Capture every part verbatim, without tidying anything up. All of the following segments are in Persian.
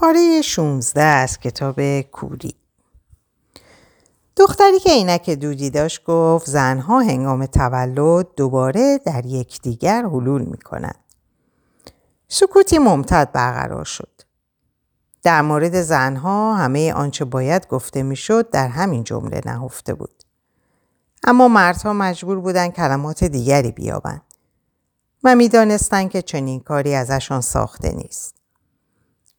پاره شانزده از کتاب کوری. دختری که عینک دودی داشت گفت زنها هنگام تولد دوباره در یکدیگر حلول می‌کنند. سکوتی ممتد برقرار شد. در مورد زنها همه آنچه باید گفته می‌شد در همین جمله نهفته بود. اما مردها مجبور بودند کلمات دیگری بیابند و می‌دانستند که چنین کاری ازشان ساخته نیست.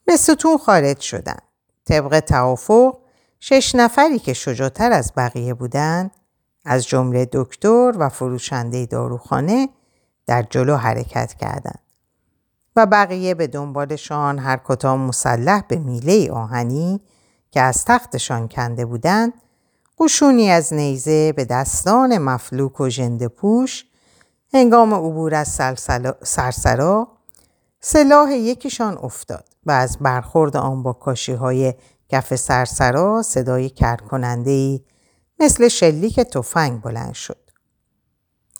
به ستون خارج شدند. طبق توافق شش نفری که شجاع‌تر از بقیه بودند، از جمله دکتر و فروشنده داروخانه در جلو حرکت کردند و بقیه به دنبالشان، هر کدام مسلح به میله آهنی که از تختشان کنده بودند، قشونی از نیزه به دستان مفلوک و ژنده‌پوش. هنگام عبور از سرسرا سلاح یکیشان افتاد و از برخورد آن با کاشی‌های کف سرسرا صدای کرکننده‌ای مثل شلیک تفنگ بلند شد.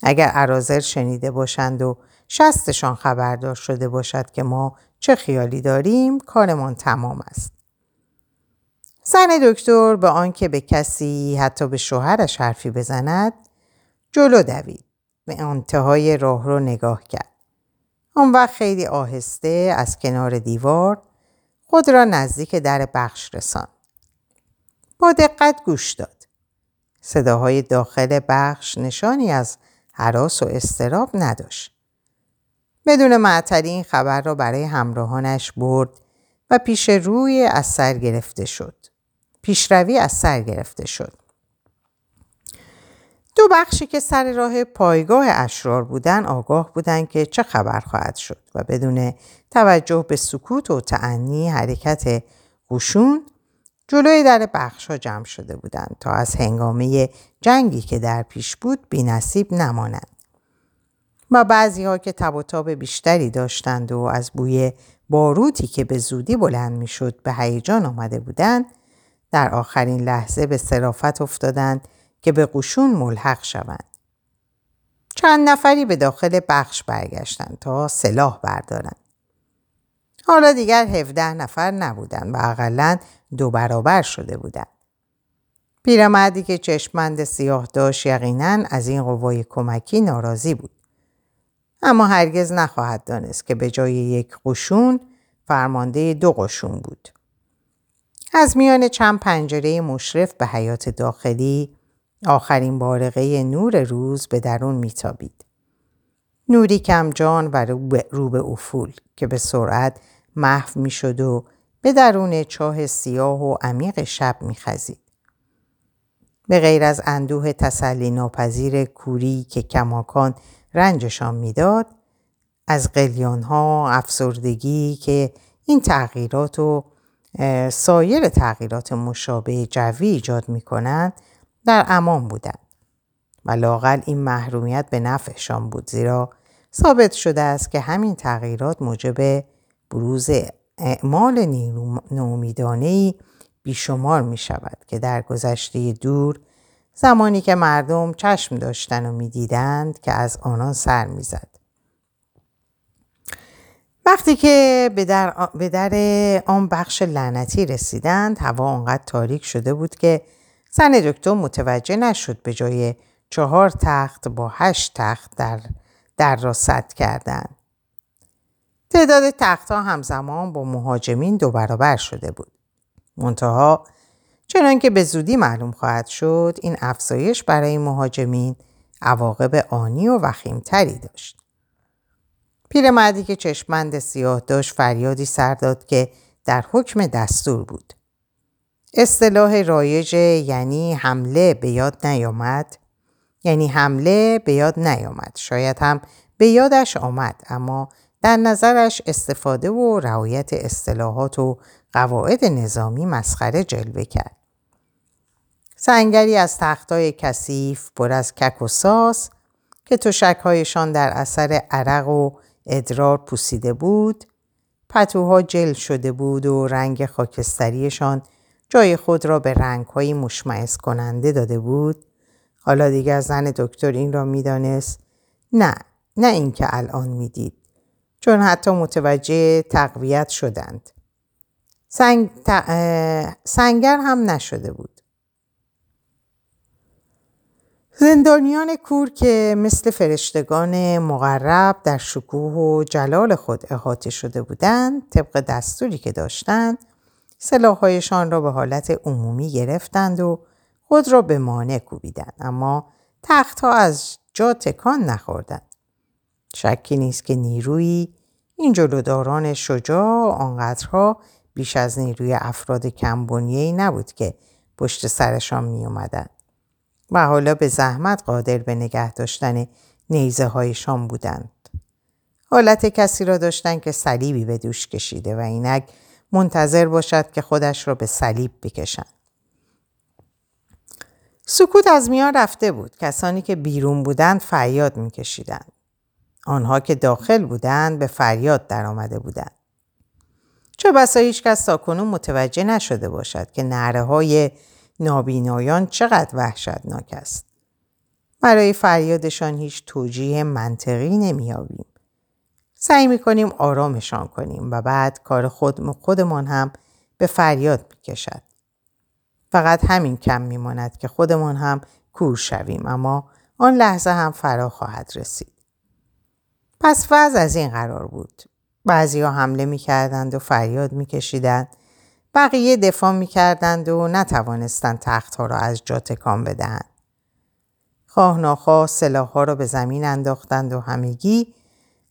اگر اراذل شنیده باشند و شستشان خبردار شده باشد که ما چه خیالی داریم، کارمان تمام است. زن دکتر به آنکه به کسی، حتی به شوهرش، حرفی بزند جلو دوید. به انتهای راه رو نگاه کرد. آن وقت خیلی آهسته از کنار دیوار خود را نزدیک در بخش رساند. با دقت گوش داد. صداهای داخل بخش نشانی از هراس و اضطراب نداشت. بدون معطلی این خبر را برای همراهانش برد و پیش روی از سر گرفته شد. پیشروی از سر گرفته شد. دو بخشی که سر راه پایگاه اشرار بودند آگاه بودند که چه خبر خواهد شد و بدون توجه به سکوت و تأنی حرکت قشون جلوی در بخش‌ها جمع شده بودند تا از هنگامه جنگی که در پیش بود بی‌نصیب نمانند. و بعضی‌ها که تب و تاب بیشتری داشتند و از بوی باروتی که به زودی بلند می‌شد به هیجان آمده بودند، در آخرین لحظه به صرافت افتادند که به قشون ملحق شوند. چند نفری به داخل بخش برگشتند تا سلاح بردارند. حالا دیگر هفده نفر نبودند و اقلاً دو برابر شده بودند. پیرمردی که چشمند سیاه داشت یقیناً از این قوای کمکی ناراضی بود. اما هرگز نخواهد دانست که به جای یک قشون فرمانده دو قشون بود. از میان چند پنجره مشرف به حیات داخلی آخرین بارقه نور روز به درون میتابید. نوری کم جان و رو به افول که به سرعت محو میشد و به درون چاه سیاه و عمیق شب میخزید. به غیر از اندوه تسلی ناپذیر کوری که کماکان رنجشان میداد، از قلیانها، افسردگی که این تغییرات و سایر تغییرات مشابه جوی ایجاد میکنند، در امان بودند و لااقل این محرومیت به نفعشان بود، زیرا ثابت شده است که همین تغییرات موجب بروز اعمال ناامیدانه‌ای بیشمار می شود که در گذشته دور، زمانی که مردم چشم داشتند و می دیدند که از آنان سر می زد. وقتی که به در, به در آن بخش لعنتی رسیدند، هوا آنقدر تاریک شده بود که زن دکتر متوجه نشد به جای چهار تخت با هشت تخت در, در را سد کردند. تعداد تخت‌ها همزمان با مهاجمین دو برابر شده بود. منتها چنانکه به زودی معلوم خواهد شد، این افزایش برای مهاجمین عواقب آنی و وخیمتری داشت. پیرمردی که چشمند سیاه داشت فریادی سر داد که در حکم دستور بود. اصطلاح رایج یعنی حمله به یاد نیامد یعنی حمله به یاد نیامد شاید هم به یادش آمد، اما در نظرش استفاده و رعایت اصطلاحات و قواعد نظامی مسخره جلوه کرد. سنگری از تختای کثیف پر از کک و ساس که تشک‌هایشان در اثر عرق و ادرار پوسیده بود، پتوها جل شده بود و رنگ خاکستریشان جای خود را به رنگ‌های مشمئز کننده داده بود. حالا دیگر زن دکتر این را می‌دانست، نه نه اینکه الان می‌دید، چون حتی متوجه تقویت شدند. سنگ... ت... سنگر هم نشده بود. زندانیان کور که مثل فرشتگان مقرب در شکوه و جلال خود احاطه شده بودند، طبق دستوری که داشتند، سلاح‌هایشان را به حالت عمومی گرفتند و خود را به مانع کوبیدند، اما تخت‌ها از جا تکان نخوردند. شکی نیست که نیروی این جلوداران شجاع آنقدرها بیش از نیروی افراد کم‌بنیه‌ای نبود که پشت سرشان می اومدند و حالا به زحمت قادر به نگه داشتن نیزه هایشان بودند. حالت کسی را داشتند که صلیبی به دوش کشیده و اینک منتظر باشد که خودش را به صلیب بکشند. سکوت از میان رفته بود. کسانی که بیرون بودند فریاد میکشیدند. آنها که داخل بودند به فریاد در آمده بودند. چه بسا هیچ کس تاکنون متوجه نشده باشد که نعره های نابینایان چقدر وحشتناک است. برای فریادشان هیچ توجیه منطقی نمی‌یابیم. سعی می‌کنیم آرامشان کنیم و بعد کار خود خودمان هم به فریاد می‌کشد. فقط همین کم می‌ماند که خودمان هم کور شویم، اما آن لحظه هم فرا خواهد رسید. پس وضع از این قرار بود. بعضی‌ها حمله می‌کردند و فریاد می‌کشیدند. بقیه دفاع می کردند و نتوانستند تختها را از جا تکان بدهند. خواه ناخواه سلاحها را به زمین انداختند و همگی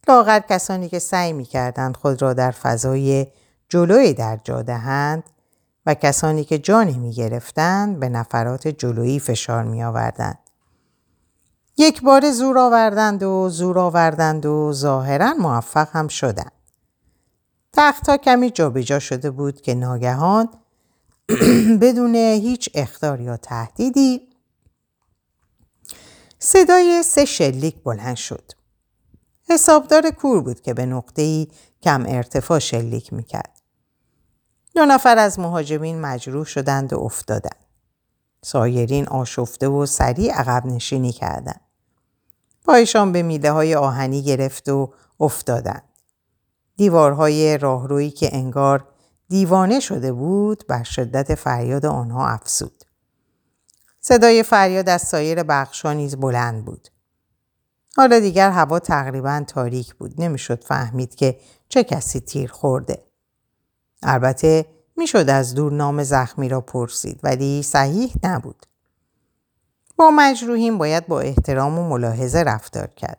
لاغر کسانی که سعی می کردند خود را در فضای جلوی در جا دهند و کسانی که جا نمی گرفتند به نفرات جلویی فشار می آوردند. یک بار زور آوردند و زور آوردند و ظاهراً موفق هم شدند. تخت‌ها کمی جابجا شده بود که ناگهان بدون هیچ اخطار یا تهدیدی صدای سه شلیک بلند شد. حسابدار کور بود که به نقطه‌ای کم ارتفاع شلیک می‌کرد. دو نفر از مهاجمین مجروح شدند و افتادند. سایرین آشفته و سریع عقب نشینی کردند. پایشان به میله‌های آهنی گرفت و افتادند. دیوارهای راهرویی که انگار دیوانه شده بود بر شدت فریاد آنها افزود. صدای فریاد از سایر بخشا نیز بلند بود. حالا دیگر هوا تقریبا تاریک بود. نمیشد فهمید که چه کسی تیر خورده. البته میشد از دور نام زخمی را پرسید، ولی صحیح نبود. با مجروحین باید با احترام و ملاحظه رفتار کرد.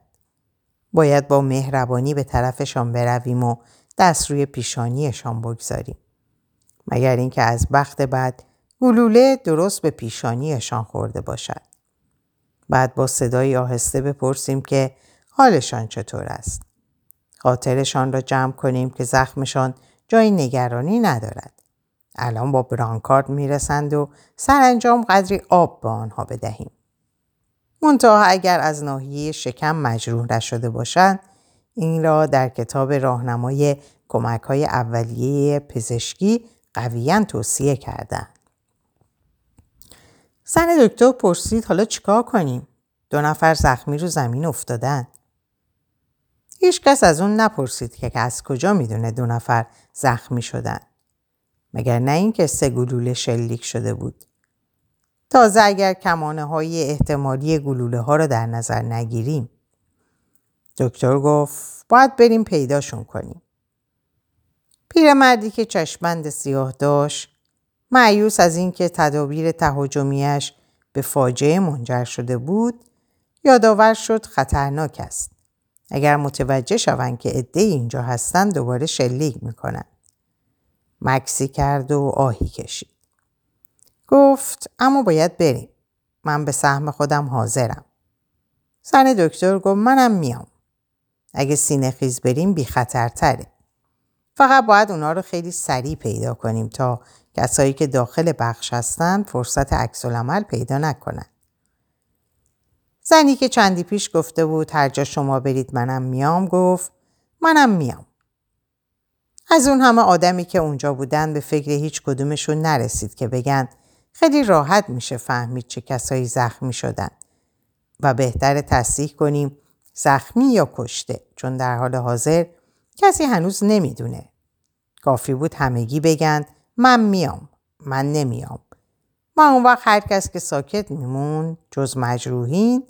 باید با مهربانی به طرفشان برویم و دست روی پیشانیشان بگذاریم. مگر اینکه از بخت بعد گلوله درست به پیشانیشان خورده باشد. بعد با صدای آهسته بپرسیم که حالشان چطور است. خاطرشان را جمع کنیم که زخمشان جای نگرانی ندارد. الان با برانکارد میرسند و سرانجام قدری آب به آنها بدهیم. منتها اگر از ناحیه شکم مجروح نشده باشند، این را در کتاب راهنمای کمک‌های اولیه پزشکی قویاً توصیه کردند. زن دکتر پرسید حالا چیکار کنیم؟ دو نفر زخمی رو زمین افتادند. هیچ کس از اون نپرسید که از کجا میدونه دو نفر زخمی شدن. مگر نه اینکه سه گلوله شلیک شده بود. تازه اگر کمانه های احتمالی گلوله ها را در نظر نگیریم. دکتر گفت باید بریم پیداشون کنیم. پیرمردی که چشمند سیاه داشت مایوس از اینکه تدابیر تهاجمیش به فاجعه منجر شده بود یادآور شد خطرناک است. اگر متوجه شوند که عده‌ای اینجا هستند دوباره شلیک میکنند. مکسی کرد و آهی کشید. گفت اما باید بریم. من به سهم خودم حاضرم. زن دکتر گفت منم میام. اگه سینه خیز بریم بی خطرتره. فقط باید اونا رو خیلی سریع پیدا کنیم تا کسایی که داخل بخش هستن فرصت عکس العمل پیدا نکنن. زنی که چندی پیش گفته بود هر جا شما برید منم میام گفت منم میام. از اون همه آدمی که اونجا بودن به فکر هیچ کدومشون نرسید که بگن خیلی راحت میشه فهمید چه کسایی زخمی شدن و بهتر تصحیح کنیم زخمی یا کشته، چون در حال حاضر کسی هنوز نمیدونه. کافی بود همگی بگن من میام، من نمیام. ما اون وقت هر کس که ساکت میمون جز مجروحین،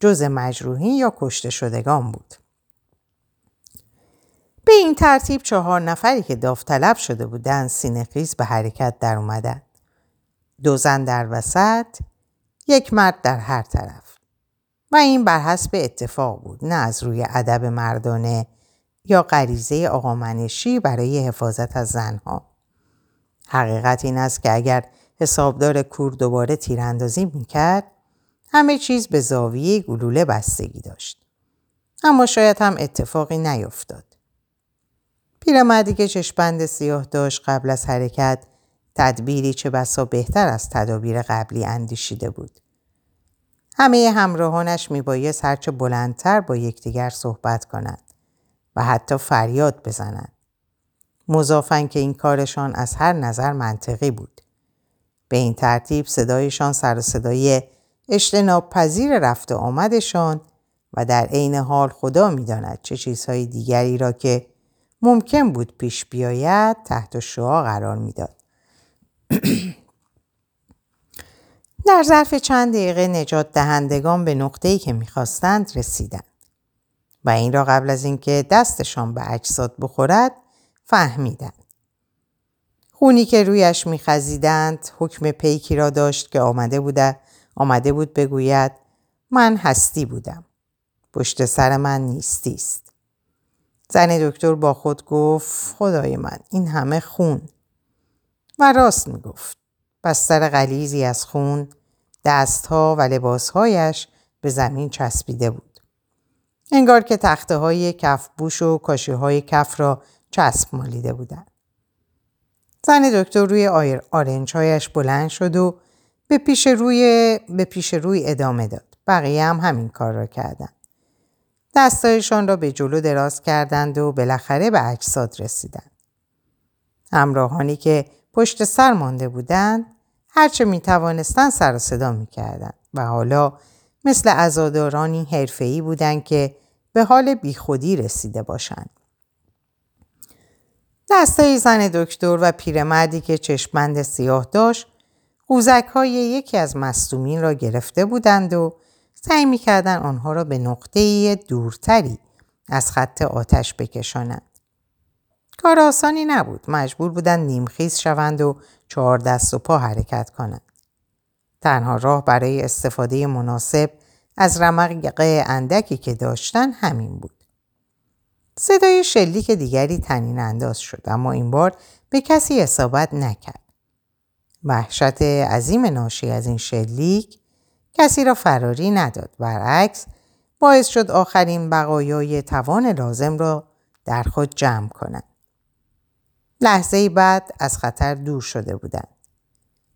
جز مجروحین یا کشته شدگان بود. به این ترتیب چهار نفری که داوطلب شده بودند سینه قیز به حرکت در اومدند. دو زن در وسط، یک مرد در هر طرف. و این بر حسب اتفاق بود، نه از روی ادب مردانه یا غریزه آقا منشی برای حفاظت از زنها. حقیقت این است که اگر حسابدار کور دوباره تیراندازی میکرد، همه چیز به زاویه گلوله بستگی داشت. اما شاید هم اتفاقی نیفتاد. پیرمردی که چشم‌بند سیاه داشت قبل از حرکت تدبیری چه بسا بهتر از تدابیر قبلی اندیشیده بود. همه همراهانش میبایست هرچه بلندتر با یکدیگر صحبت کنند و حتی فریاد بزنند. مضافاً که این کارشان از هر نظر منطقی بود. به این ترتیب صدایشان سر و صدای اجتناب پذیر رفت و آمدشان و در عین حال خدا میداند چه چیزهای دیگری را که ممکن بود پیش بیاید تحت شعاع قرار میداد. در ظرف چند دقیقه نجات دهندگان به نقطه‌ای که می‌خواستند رسیدند و این را قبل از اینکه دستشان به اجساد بخورد فهمیدند. خونی که رویش می‌خزیدند حکم پیکی را داشت که آمده بود آمده بود بگوید من هستی بودم، پشت سر من نیستی است. زن دکتر با خود گفت خدای من این همه خون. و راست می گفت. بستر غلیظی از خون، دستها و لباسهایش به زمین چسبیده بود. انگار که تخته های کف بوش و کاشی های کف را چسب مالیده بودند. زن دکتر روی آرنجهایش بلند شد و به پیش روی به پیش روی ادامه داد. بقیه هم همین کار را کردند. دستایشان را به جلو دراز کردند و بالاخره به اجساد رسیدند. همراهانی که پشت سر مانده بودند، هرچه می توانستند سر و صدا می کردند و حالا مثل عزادارانی حرفه‌ای بودند که به حال بیخودی رسیده باشند. دستای زن دکتر و پیرمردی که چشم‌بند سیاه داشت، قوزک‌های یکی از مصدومین را گرفته بودند و سعی می‌کردن آنها را به نقطه‌ای دورتری از خط آتش بکشانند. کار آسانی نبود. مجبور بودند نیمخیز شوند و چهار دست و پا حرکت کنند. تنها راه برای استفاده مناسب از رمق اندکی که داشتن همین بود. صدای شلیک دیگری طنین انداز شد، اما این بار به کسی اصابت نکرد. وحشت عظیم ناشی از این شلیک کسی را فراری نداد، برعکس باعث شد آخرین بقایای توان لازم را در خود جمع کنند. لحظه بعد از خطر دور شده بودند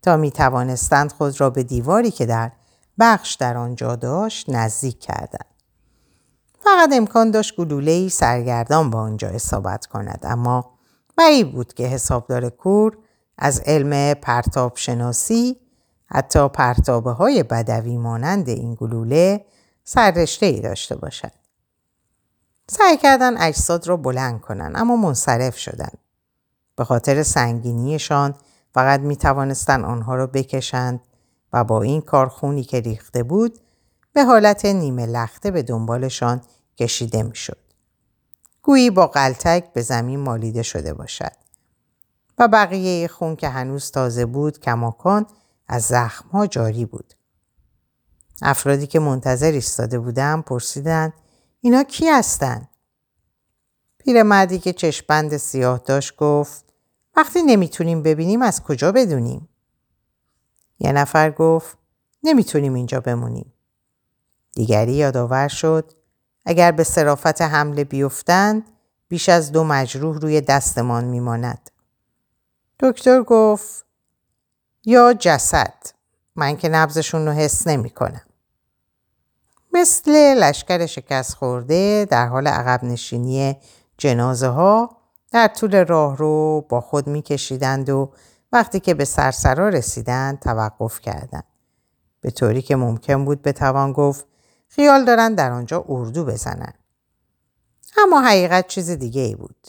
تا می توانستند خود را به دیواری که در بخش در آنجا داشت نزدیک کردند. فقط امکان داشت گلوله‌ای سرگردان با آنجا اصابت کند، اما بعید بود که حسابدار کور از علم پرتاب شناسی حتی پرتابه های بدوی مانند این گلوله سررشته ای داشته باشد. سعی کردن اجساد را بلند کنند، اما منصرف شدند. به خاطر سنگینیشان فقط می توانستند آنها را بکشند و با این کار خونی که ریخته بود به حالت نیمه لخته به دنبالشان کشیده می شد. گویی با قلتک به زمین مالیده شده باشد و بقیه خون که هنوز تازه بود کماکان از زخم‌ها جاری بود. افرادی که منتظر ایستاده بودند پرسیدند اینا کی هستند؟ پیرمردی که چشم‌بند سیاه داشت گفت وقتی نمیتونیم ببینیم از کجا بدونیم؟ یه نفر گفت نمیتونیم اینجا بمونیم. دیگری یادآور شد اگر به صرافت حمله بیفتند بیش از دو مجروح روی دستمان میماند. دکتر گفت یا جسد، من که نبضشون رو حس نمی کنم. مثل لشکر شکست خورده در حال عقب نشینی جنازه ها در طول راه رو با خود می کشیدند و وقتی که به سرسرا رسیدند توقف کردند، به طوری که ممکن بود بتوان گفت خیال دارن در آنجا اردو بزنن. اما حقیقت چیز دیگه ای بود.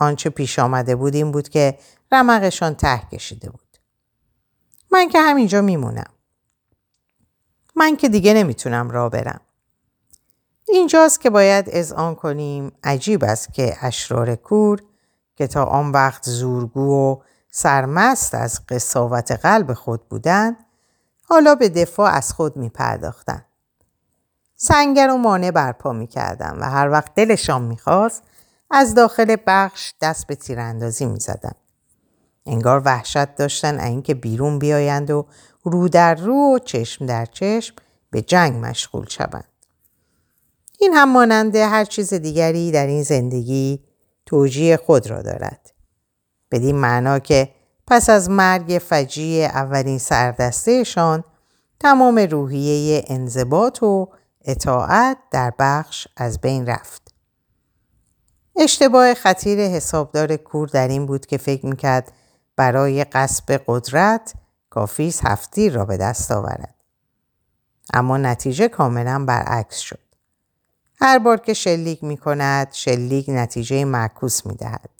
آنچه پیش آمده بود این بود که رمقشان ته کشیده بود. من که همینجا میمونم. من که دیگه نمیتونم راه برم. اینجاست که باید اذعان کنیم عجیب است که اشرار کور که تا آن وقت زورگو و سرمست از قساوت قلب خود بودند، حالا به دفاع از خود می پرداختند. سنگر و مانع برپا می کردند و هر وقت دلشان می خواست از داخل بخش دست به تیراندازی می زدند. انگار وحشت داشتند اینکه بیرون بیایند و رو در رو و چشم در چشم به جنگ مشغول شوند. این هم مانند هر چیز دیگری در این زندگی توجیه خود را دارد. بدین معنا که پس از مرگ فجیع اولین سردستهشان تمام روحیه انضباط و اطاعت در بخش از بین رفت. اشتباه خطیر حسابدار کور در این بود که فکر میکرد برای غصب قدرت کافیست هفتیر را به دست آورد. اما نتیجه کاملا برعکس شد. هر بار که شلیک می کند، شلیک نتیجه معکوس می دهد.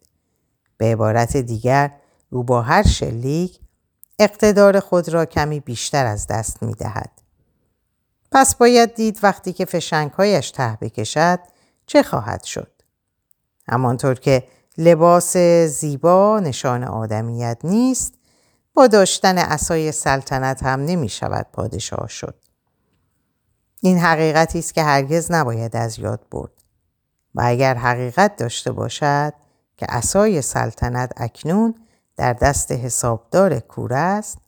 به عبارت دیگر، او با هر شلیک اقتدار خود را کمی بیشتر از دست می دهد. پس باید دید وقتی که فشنگهایش ته بکشد، چه خواهد شد. همانطور که لباس زیبا نشان آدمیت نیست، با داشتن عصای سلطنت هم نمی شود پادشاه شد. این حقیقتی است که هرگز نباید از یاد برد و اگر حقیقت داشته باشد که عصای سلطنت اکنون در دست حسابدار کور است،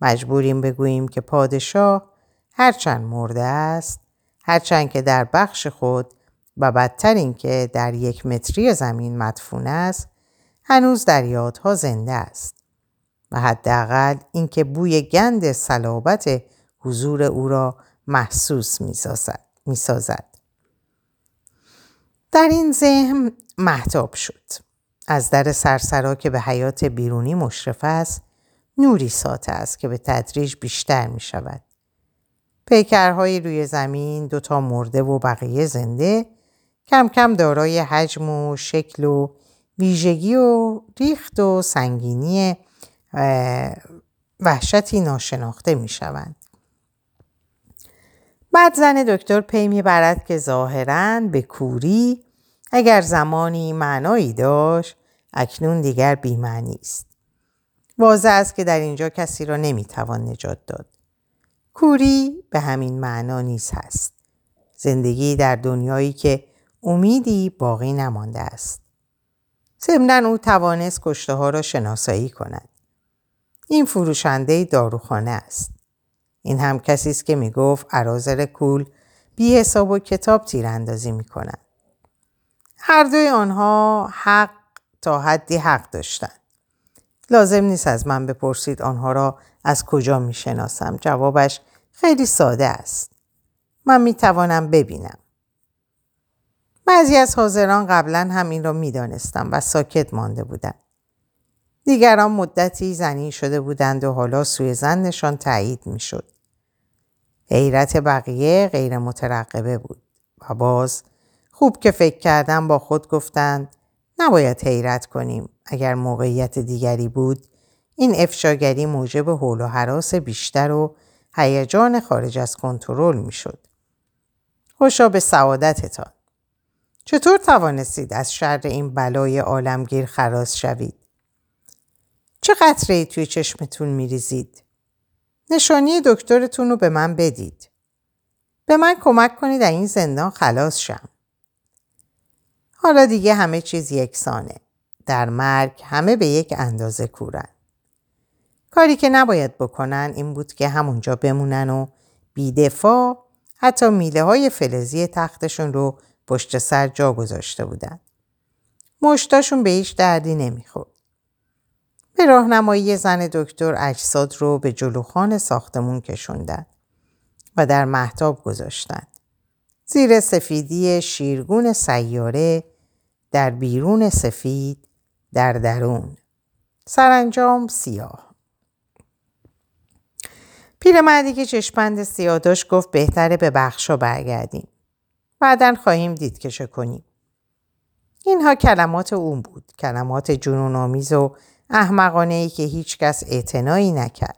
مجبوریم بگوییم که پادشاه هرچند مرده است، هرچند که در بخش خود و بدتر این که در یک متری زمین مدفون است، هنوز در یادها زنده است و حداقل اینکه بوی گند صلابت حضور او را محسوس می سازد. در این ذهن مهتاب شد. از در سرسرا که به حیات بیرونی مشرف است، نوری ساطع است که به تدریج بیشتر می شود. پیکرهای روی زمین، دوتا مرده و بقیه زنده، کم کم دارای حجم و شکل و ویژگی و ریخت و سنگینی وحشتی ناشناخته می شوند. بعد زن دکتر پی میبرد که ظاهراً به کوری اگر زمانی معنایی داشت، اکنون دیگر بی‌معنی است. واضح است که در اینجا کسی را نمیتوان نجات داد. کوری به همین معنا نیز هست. زندگی در دنیایی که امیدی باقی نمانده است. ضمناً او توانست کشته ها را شناسایی کند. این فروشنده داروخانه است. این هم کسی است که می گفت اراذل کول بی حساب و کتاب تیراندازی می کنند. هر دوی آنها حق تا حدی حق داشتند. لازم نیست از من بپرسید آنها را از کجا می شناسم. جوابش خیلی ساده است. من می توانم ببینم. بعضی از حاضران قبلا هم این را می دانستم و ساکت مانده بودند. دیگران مدتی زنی شده بودند و حالا سوی زنشان تایید می شد. حیرت بقیه غیر مترقبه بود و باز خوب که فکر کردم با خود گفتند نباید حیرت کنیم. اگر موقعیت دیگری بود این افشاگری موجب هول و هراس بیشتر و هیجان خارج از کنترل می شد. خوشا به سعادتتان. چطور توانستید از شر این بلای عالمگیر خلاص شوید؟ چه قطره‌ای توی چشمتون میریزید؟ نشانی دکترتون رو به من بدید. به من کمک کنید از این زندان خلاص شم. حالا دیگه همه چیز یکسانه. در مرگ همه به یک اندازه کورن. کاری که نباید بکنن این بود که همونجا بمونن و بی دفاع حتی میله های فلزی تختشون رو پشت سر جا گذاشته بودن. مشتاشون به هیچ دردی نمیخورد. به راهنمایی زن دکتر اجساد رو به جلوخان ساختمون کشوندن و در مهتاب گذاشتن. زیر سفیدی شیرگون سیاره، در بیرون سفید، در درون سرانجام سیاه. پیرمردی که چشمند سیاه داشت گفت بهتره به بخشا برگردیم. بعدن خواهیم دید که چه کنیم. اینها کلمات اون بود، کلمات جنون‌آمیز و احمقانه‌ای که هیچ کس اعتنایی نکرد.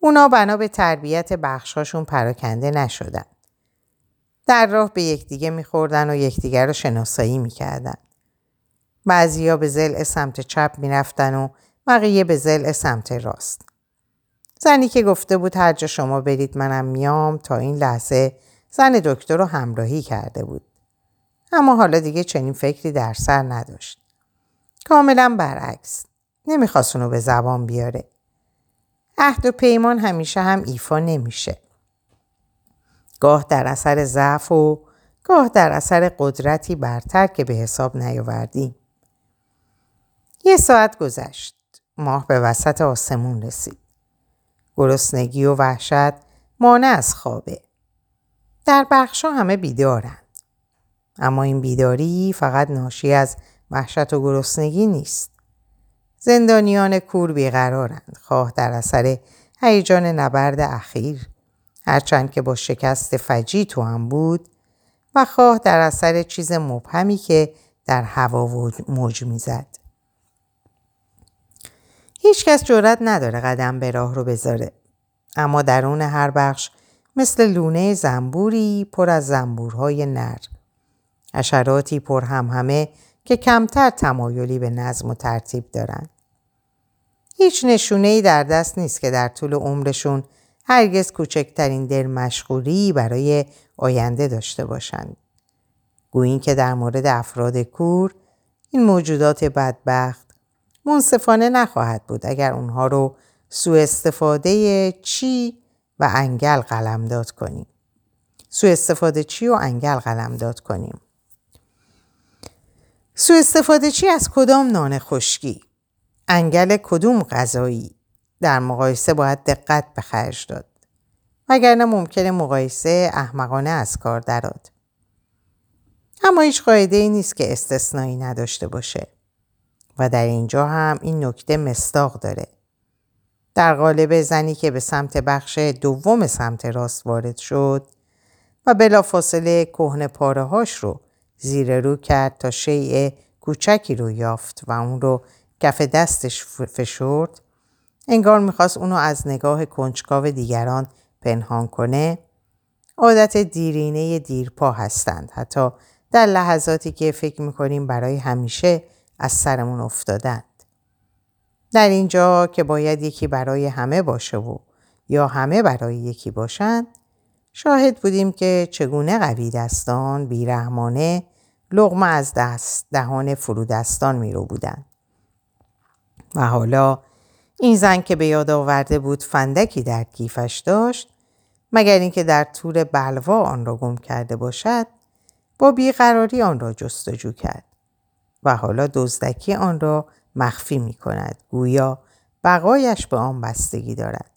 اونا بنا به تربیت بخشاشون پراکنده نشدن. در راه به یکدیگه می‌خوردن و یکدیگر رو شناسایی می‌کردن. بعضیا به ضلع سمت چپ می‌رفتن و بقیه به ضلع سمت راست. زنی که گفته بود هر جا شما برید منم میام تا این لحظه زن دکتر رو همراهی کرده بود. اما حالا دیگه چنین فکری در سر نداشت. کاملا برعکس. نمیخواست اونو به زبان بیاره. عهد و پیمان همیشه هم ایفا نمیشه. گاه در اثر ضعف و گاه در اثر قدرتی برتر که به حساب نیاوردیم. یه ساعت گذشت. ماه به وسط آسمون رسید. گرسنگی و وحشت مانع از خوابه. در بخشا همه بیدارند. اما این بیداری فقط ناشی از وحشت و گرسنگی نیست. زندانیان کور بیقرارند، خواه در اثر هیجان نبرد اخیر، هرچند که با شکست فجیع توام بود، و خواه در اثر چیز مبهمی که در هوا موج میزد. هیچ کس جرأت نداره قدم به راه رو بذاره، اما درون هر بخش مثل لونه زنبوری پر از زنبورهای نر، حشراتی پر همهمه که کمتر تمایلی به نظم و ترتیب دارند. هیچ نشونه‌ای در دست نیست که در طول عمرشون هرگز کوچکترین دلمشغولی برای آینده داشته باشند. گویی که در مورد افراد کور این موجودات بدبخت منصفانه نخواهد بود اگر اونها رو سوء استفاده چی و انگل قلمداد کنیم. سوء استفاده چی و انگل قلمداد کنیم. سوء استفاده چی از کدام نان خشکی؟ انگل کدام غذایی؟ در مقایسه باید دقت به خرج داد. وگرنه ممکنه مقایسه احمقانه از کار درآد. اما هیچ قاعده‌ای نیست که استثنایی نداشته باشه. و در اینجا هم این نکته مصداق داره. در قالب زنی که به سمت بخش دوم سمت راست وارد شد و بلافاصله کهنه پاره هاش رو زیر رو کرد تا شیء کوچکی رو یافت و اون رو کف دستش فشرد، انگار میخواست اونو از نگاه کنجکاو دیگران پنهان کنه. عادت دیرینه دیرپا هستند، حتی در لحظاتی که فکر میکنیم برای همیشه از سرمون افتادند. در اینجا که باید یکی برای همه باشه و یا همه برای یکی باشند، شاهد بودیم که چگونه قوی دستان بیرحمانه لقمه از دست دهان فرودستان می رو بودند. و حالا این زن که به یاد آورده بود فندکی در کیفش داشت، مگر اینکه در طول بلوا آن را گم کرده باشد، با بیقراری آن را جستجو کرد و حالا دزدکی آن را مخفی می کند، گویا بقایش به آن بستگی دارد.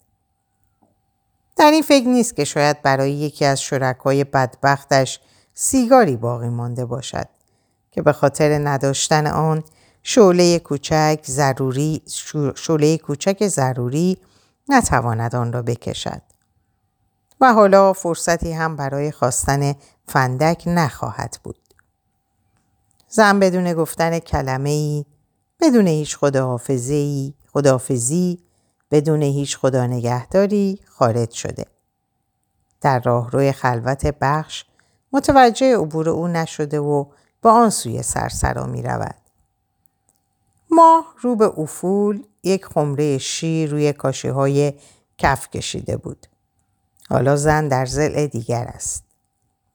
در این فکر نیست که شاید برای یکی از شرکای بدبختش سیگاری باقی مانده باشد که به خاطر نداشتن آن شعله کوچک ضروری شعله کوچک ضروری نتواند آن را بکشد و حالا فرصتی هم برای خواستن فندک نخواهد بود. زن بدون گفتن کلمه‌ای، بدون هیچ خداحافظی، خداحافظی بدون هیچ خدا نگهداری خارج شده. در راهروی خلوت بخش متوجه عبور او نشده و به آن سوی سرسرا می رود. ماه رو به افول یک خمره شیر روی کاشی‌های کف کشیده بود. حالا زن در ضلع دیگر است.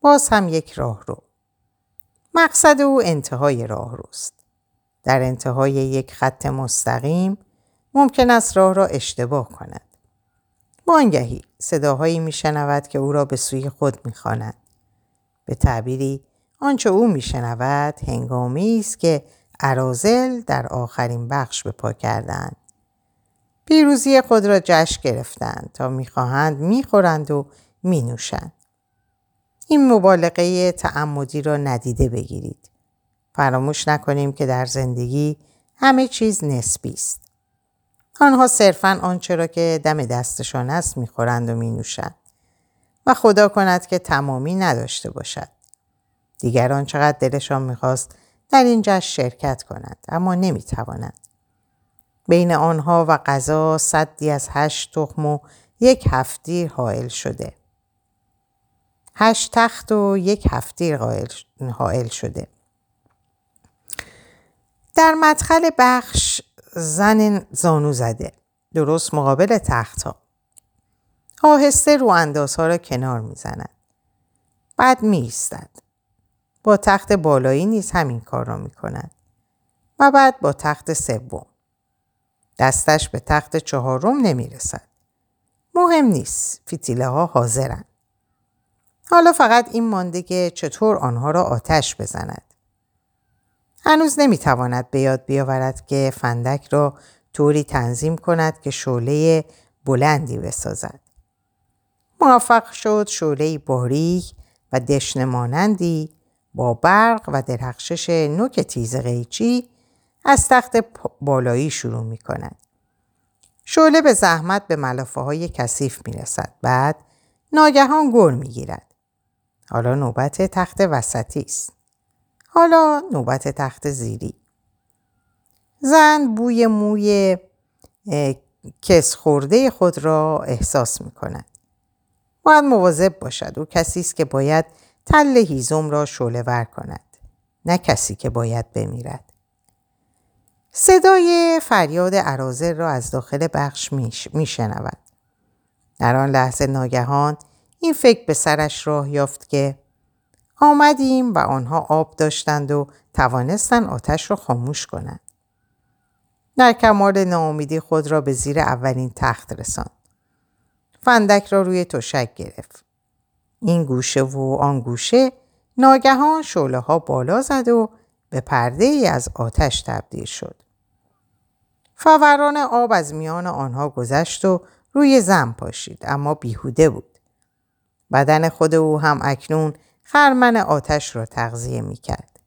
باز هم یک راهرو. مقصد او انتهای راهروست. در انتهای یک خط مستقیم ممکن است راه را اشتباه کند. وانگهی صداهایی میشنود که او را به سوی خود میخوانند. به تعبیری آنچه او میشنود هنگامی است که اراذل در آخرین بخش به پا کردند. پیروزی خود را جشن گرفتند تا میخواهند میخورند و مینوشند. این مبالغه تعمدی را ندیده بگیرید. فراموش نکنیم که در زندگی همه چیز نسبی است. آنها صرفاً آنچه را که دم دستشان است میخورند و مینوشند و خدا کند که تمامی نداشته باشد. دیگران چقدر دلشان میخواست در این جشن شرکت کنند، اما نمی توانند. بین آنها و غذا صدی از هشت تخم و یک هفتیر حائل شده. هشت تخت و یک هفتیر حائل شده. در مدخل بخش زن زانو زده، درست مقابل تخت ها. آهسته رو اندازها را کنار می زند. بعد می ایستد. با تخت بالایی نیز همین کار را می کند. و بعد با تخت سوم. دستش به تخت چهارم نمی رسد. مهم نیست، فتیله ها حاضرند. حالا فقط این مانده که چطور آنها را آتش بزند. هنوز نمی تواند به یاد بیاورد که فندک را طوری تنظیم کند که شعله بلندی بسازد. موفق شد شعله باریک و دشنه مانندی با برق و درخشش نوک تیز قیچی از تخت بالایی شروع می کند. شعله به زحمت به ملافه های کثیف می رسد. بعد ناگهان گل می گیرد. حالا نوبت تخت وسطی است. حالا نوبت تخت زیری. زن بوی موی کس خورده خود را احساس می کند. باید مواظب باشد. او کسی است که باید تله هیزم را شعله ور کند. نه کسی که باید بمیرد. صدای فریاد اراذل را از داخل بخش می شنود. در آن لحظه ناگهان این فکر به سرش راه یافت که آمدیم و آنها آب داشتند و توانستند آتش را خاموش کنند. در کمال ناامیدی خود را به زیر اولین تخت رساند. فندک را روی تشک گرفت. این گوشه و آن گوشه ناگهان شعله ها بالا زد و به پرده ای از آتش تبدیل شد. فوران آب از میان آنها گذشت و روی زن پاشید، اما بیهوده بود. بدن خود او هم اکنون خرمن آتش را تغذیه می کرد.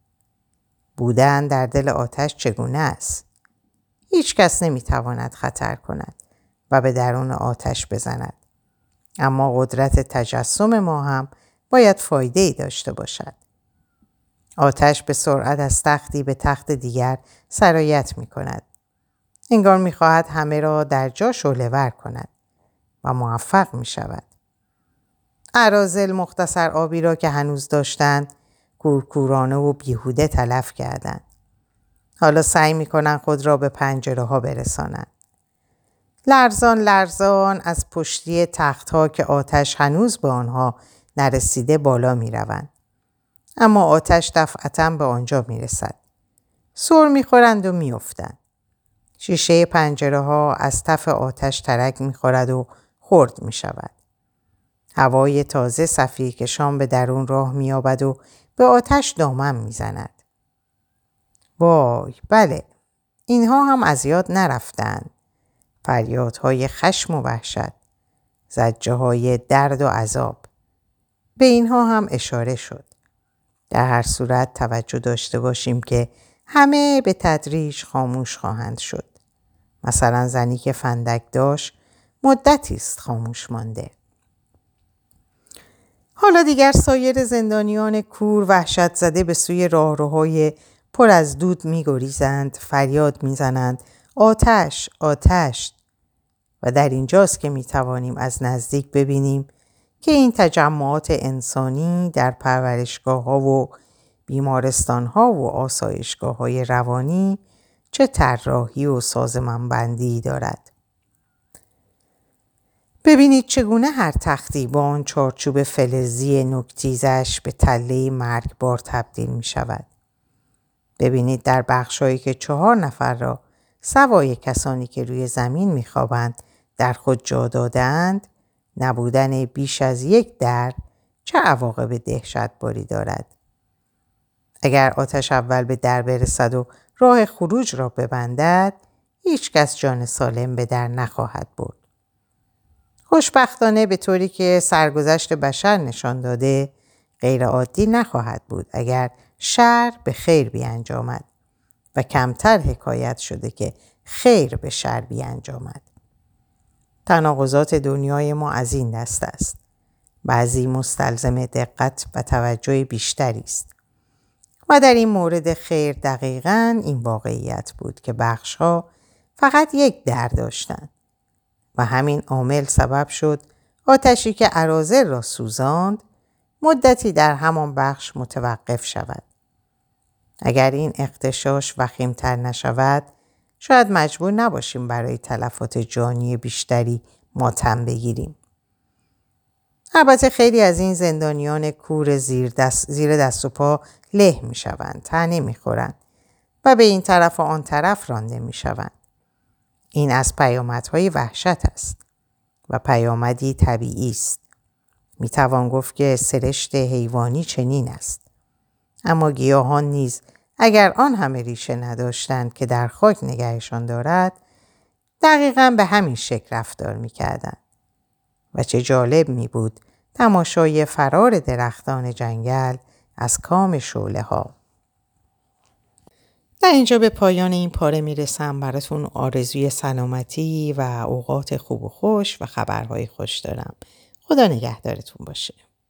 بودن در دل آتش چگونه است؟ هیچ کس نمی تواند خطر کند و به درون آتش بزند. اما قدرت تجسم ما هم باید فایده‌ای داشته باشد. آتش به سرعت از تختی به تخت دیگر سرایت می کند. انگار می خواهد همه را در جا شعله‌ور کند و موفق می شود. اراذل مختصر آبی را که هنوز داشتند کورکورانه و بیهوده تلف کردند. حالا سعی می کنند خود را به پنجره ها برسانند. لرزان لرزان از پشتی تخت ها که آتش هنوز به آنها نرسیده بالا می روند. اما آتش دفعتاً به آنجا می رسد. سر می خورند و می افتند. شیشه پنجره ها از تف آتش ترک می خورد و خرد می شود. هوای تازه صفیر که شام به درون راه می یابد و به آتش دامن می زند. وای بله، اینها هم از یاد نرفتند. فریادهای خشم و وحشت، زجه های درد و عذاب. به اینها هم اشاره شد. در هر صورت توجه داشته باشیم که همه به تدریج خاموش خواهند شد. مثلا زنی که فندک داشت مدتی است خاموش مانده. حالا دیگر سایر زندانیان کور وحشت زده به سوی راهروهای پر از دود می‌گریزند، فریاد می‌زنند آتش آتش. و در اینجاست که می‌توانیم از نزدیک ببینیم که این تجمعات انسانی در پرورشگاه‌ها و بیمارستان‌ها و آسایشگاه‌های روانی چه طراحی و سازمان‌بندی دارد. ببینید چگونه هر تختی با آن چارچوب فلزی نکتیزش به تله مرگبار تبدیل می شود. ببینید در بخشایی که چهار نفر را سوای کسانی که روی زمین می خوابند در خود جا دادند، نبودن بیش از یک در چه عواقب دهشتباری دارد. اگر آتش اول به در برسد و راه خروج را ببندد، هیچ کس جان سالم به در نخواهد برد. خوشبختانه به طوری که سرگذشت بشر نشان داده غیر عادی نخواهد بود اگر شر به خیر بیانجامد و کمتر حکایت شده که خیر به شر بیانجامد. تناقضات دنیای ما از این دست است. بعضی مستلزم دقت و توجه بیشتری است و در این مورد خیر دقیقاً این واقعیت بود که بخش‌ها فقط یک در داشتند و همین عامل سبب شد آتشی که اراذل را سوزاند مدتی در همان بخش متوقف شود. اگر این اغتشاش وخیم‌تر نشود شاید مجبور نباشیم برای تلفات جانی بیشتری ماتم بگیریم. البته خیلی از این زندانیان کور زیر دست, زیر دست و پا له می شوند، تنه می خورند و به این طرف و آن طرف رانده می شوند. این از پیامدهای وحشت است و پیامدی طبیعی است. می توان گفت که سرشت حیوانی چنین است. اما گیاهان نیز اگر آن همه ریشه نداشتند که در خاک نگهشان دارد دقیقاً به همین شکل رفتار می کردند. و چه جالب می بود تماشای فرار درختان جنگل از کام شعله ها. در اینجا به پایان این پاره می رسم. براتون آرزوی سلامتی و اوقات خوب و خوش و خبرهای خوش دارم. خدا نگهدارتون باشه.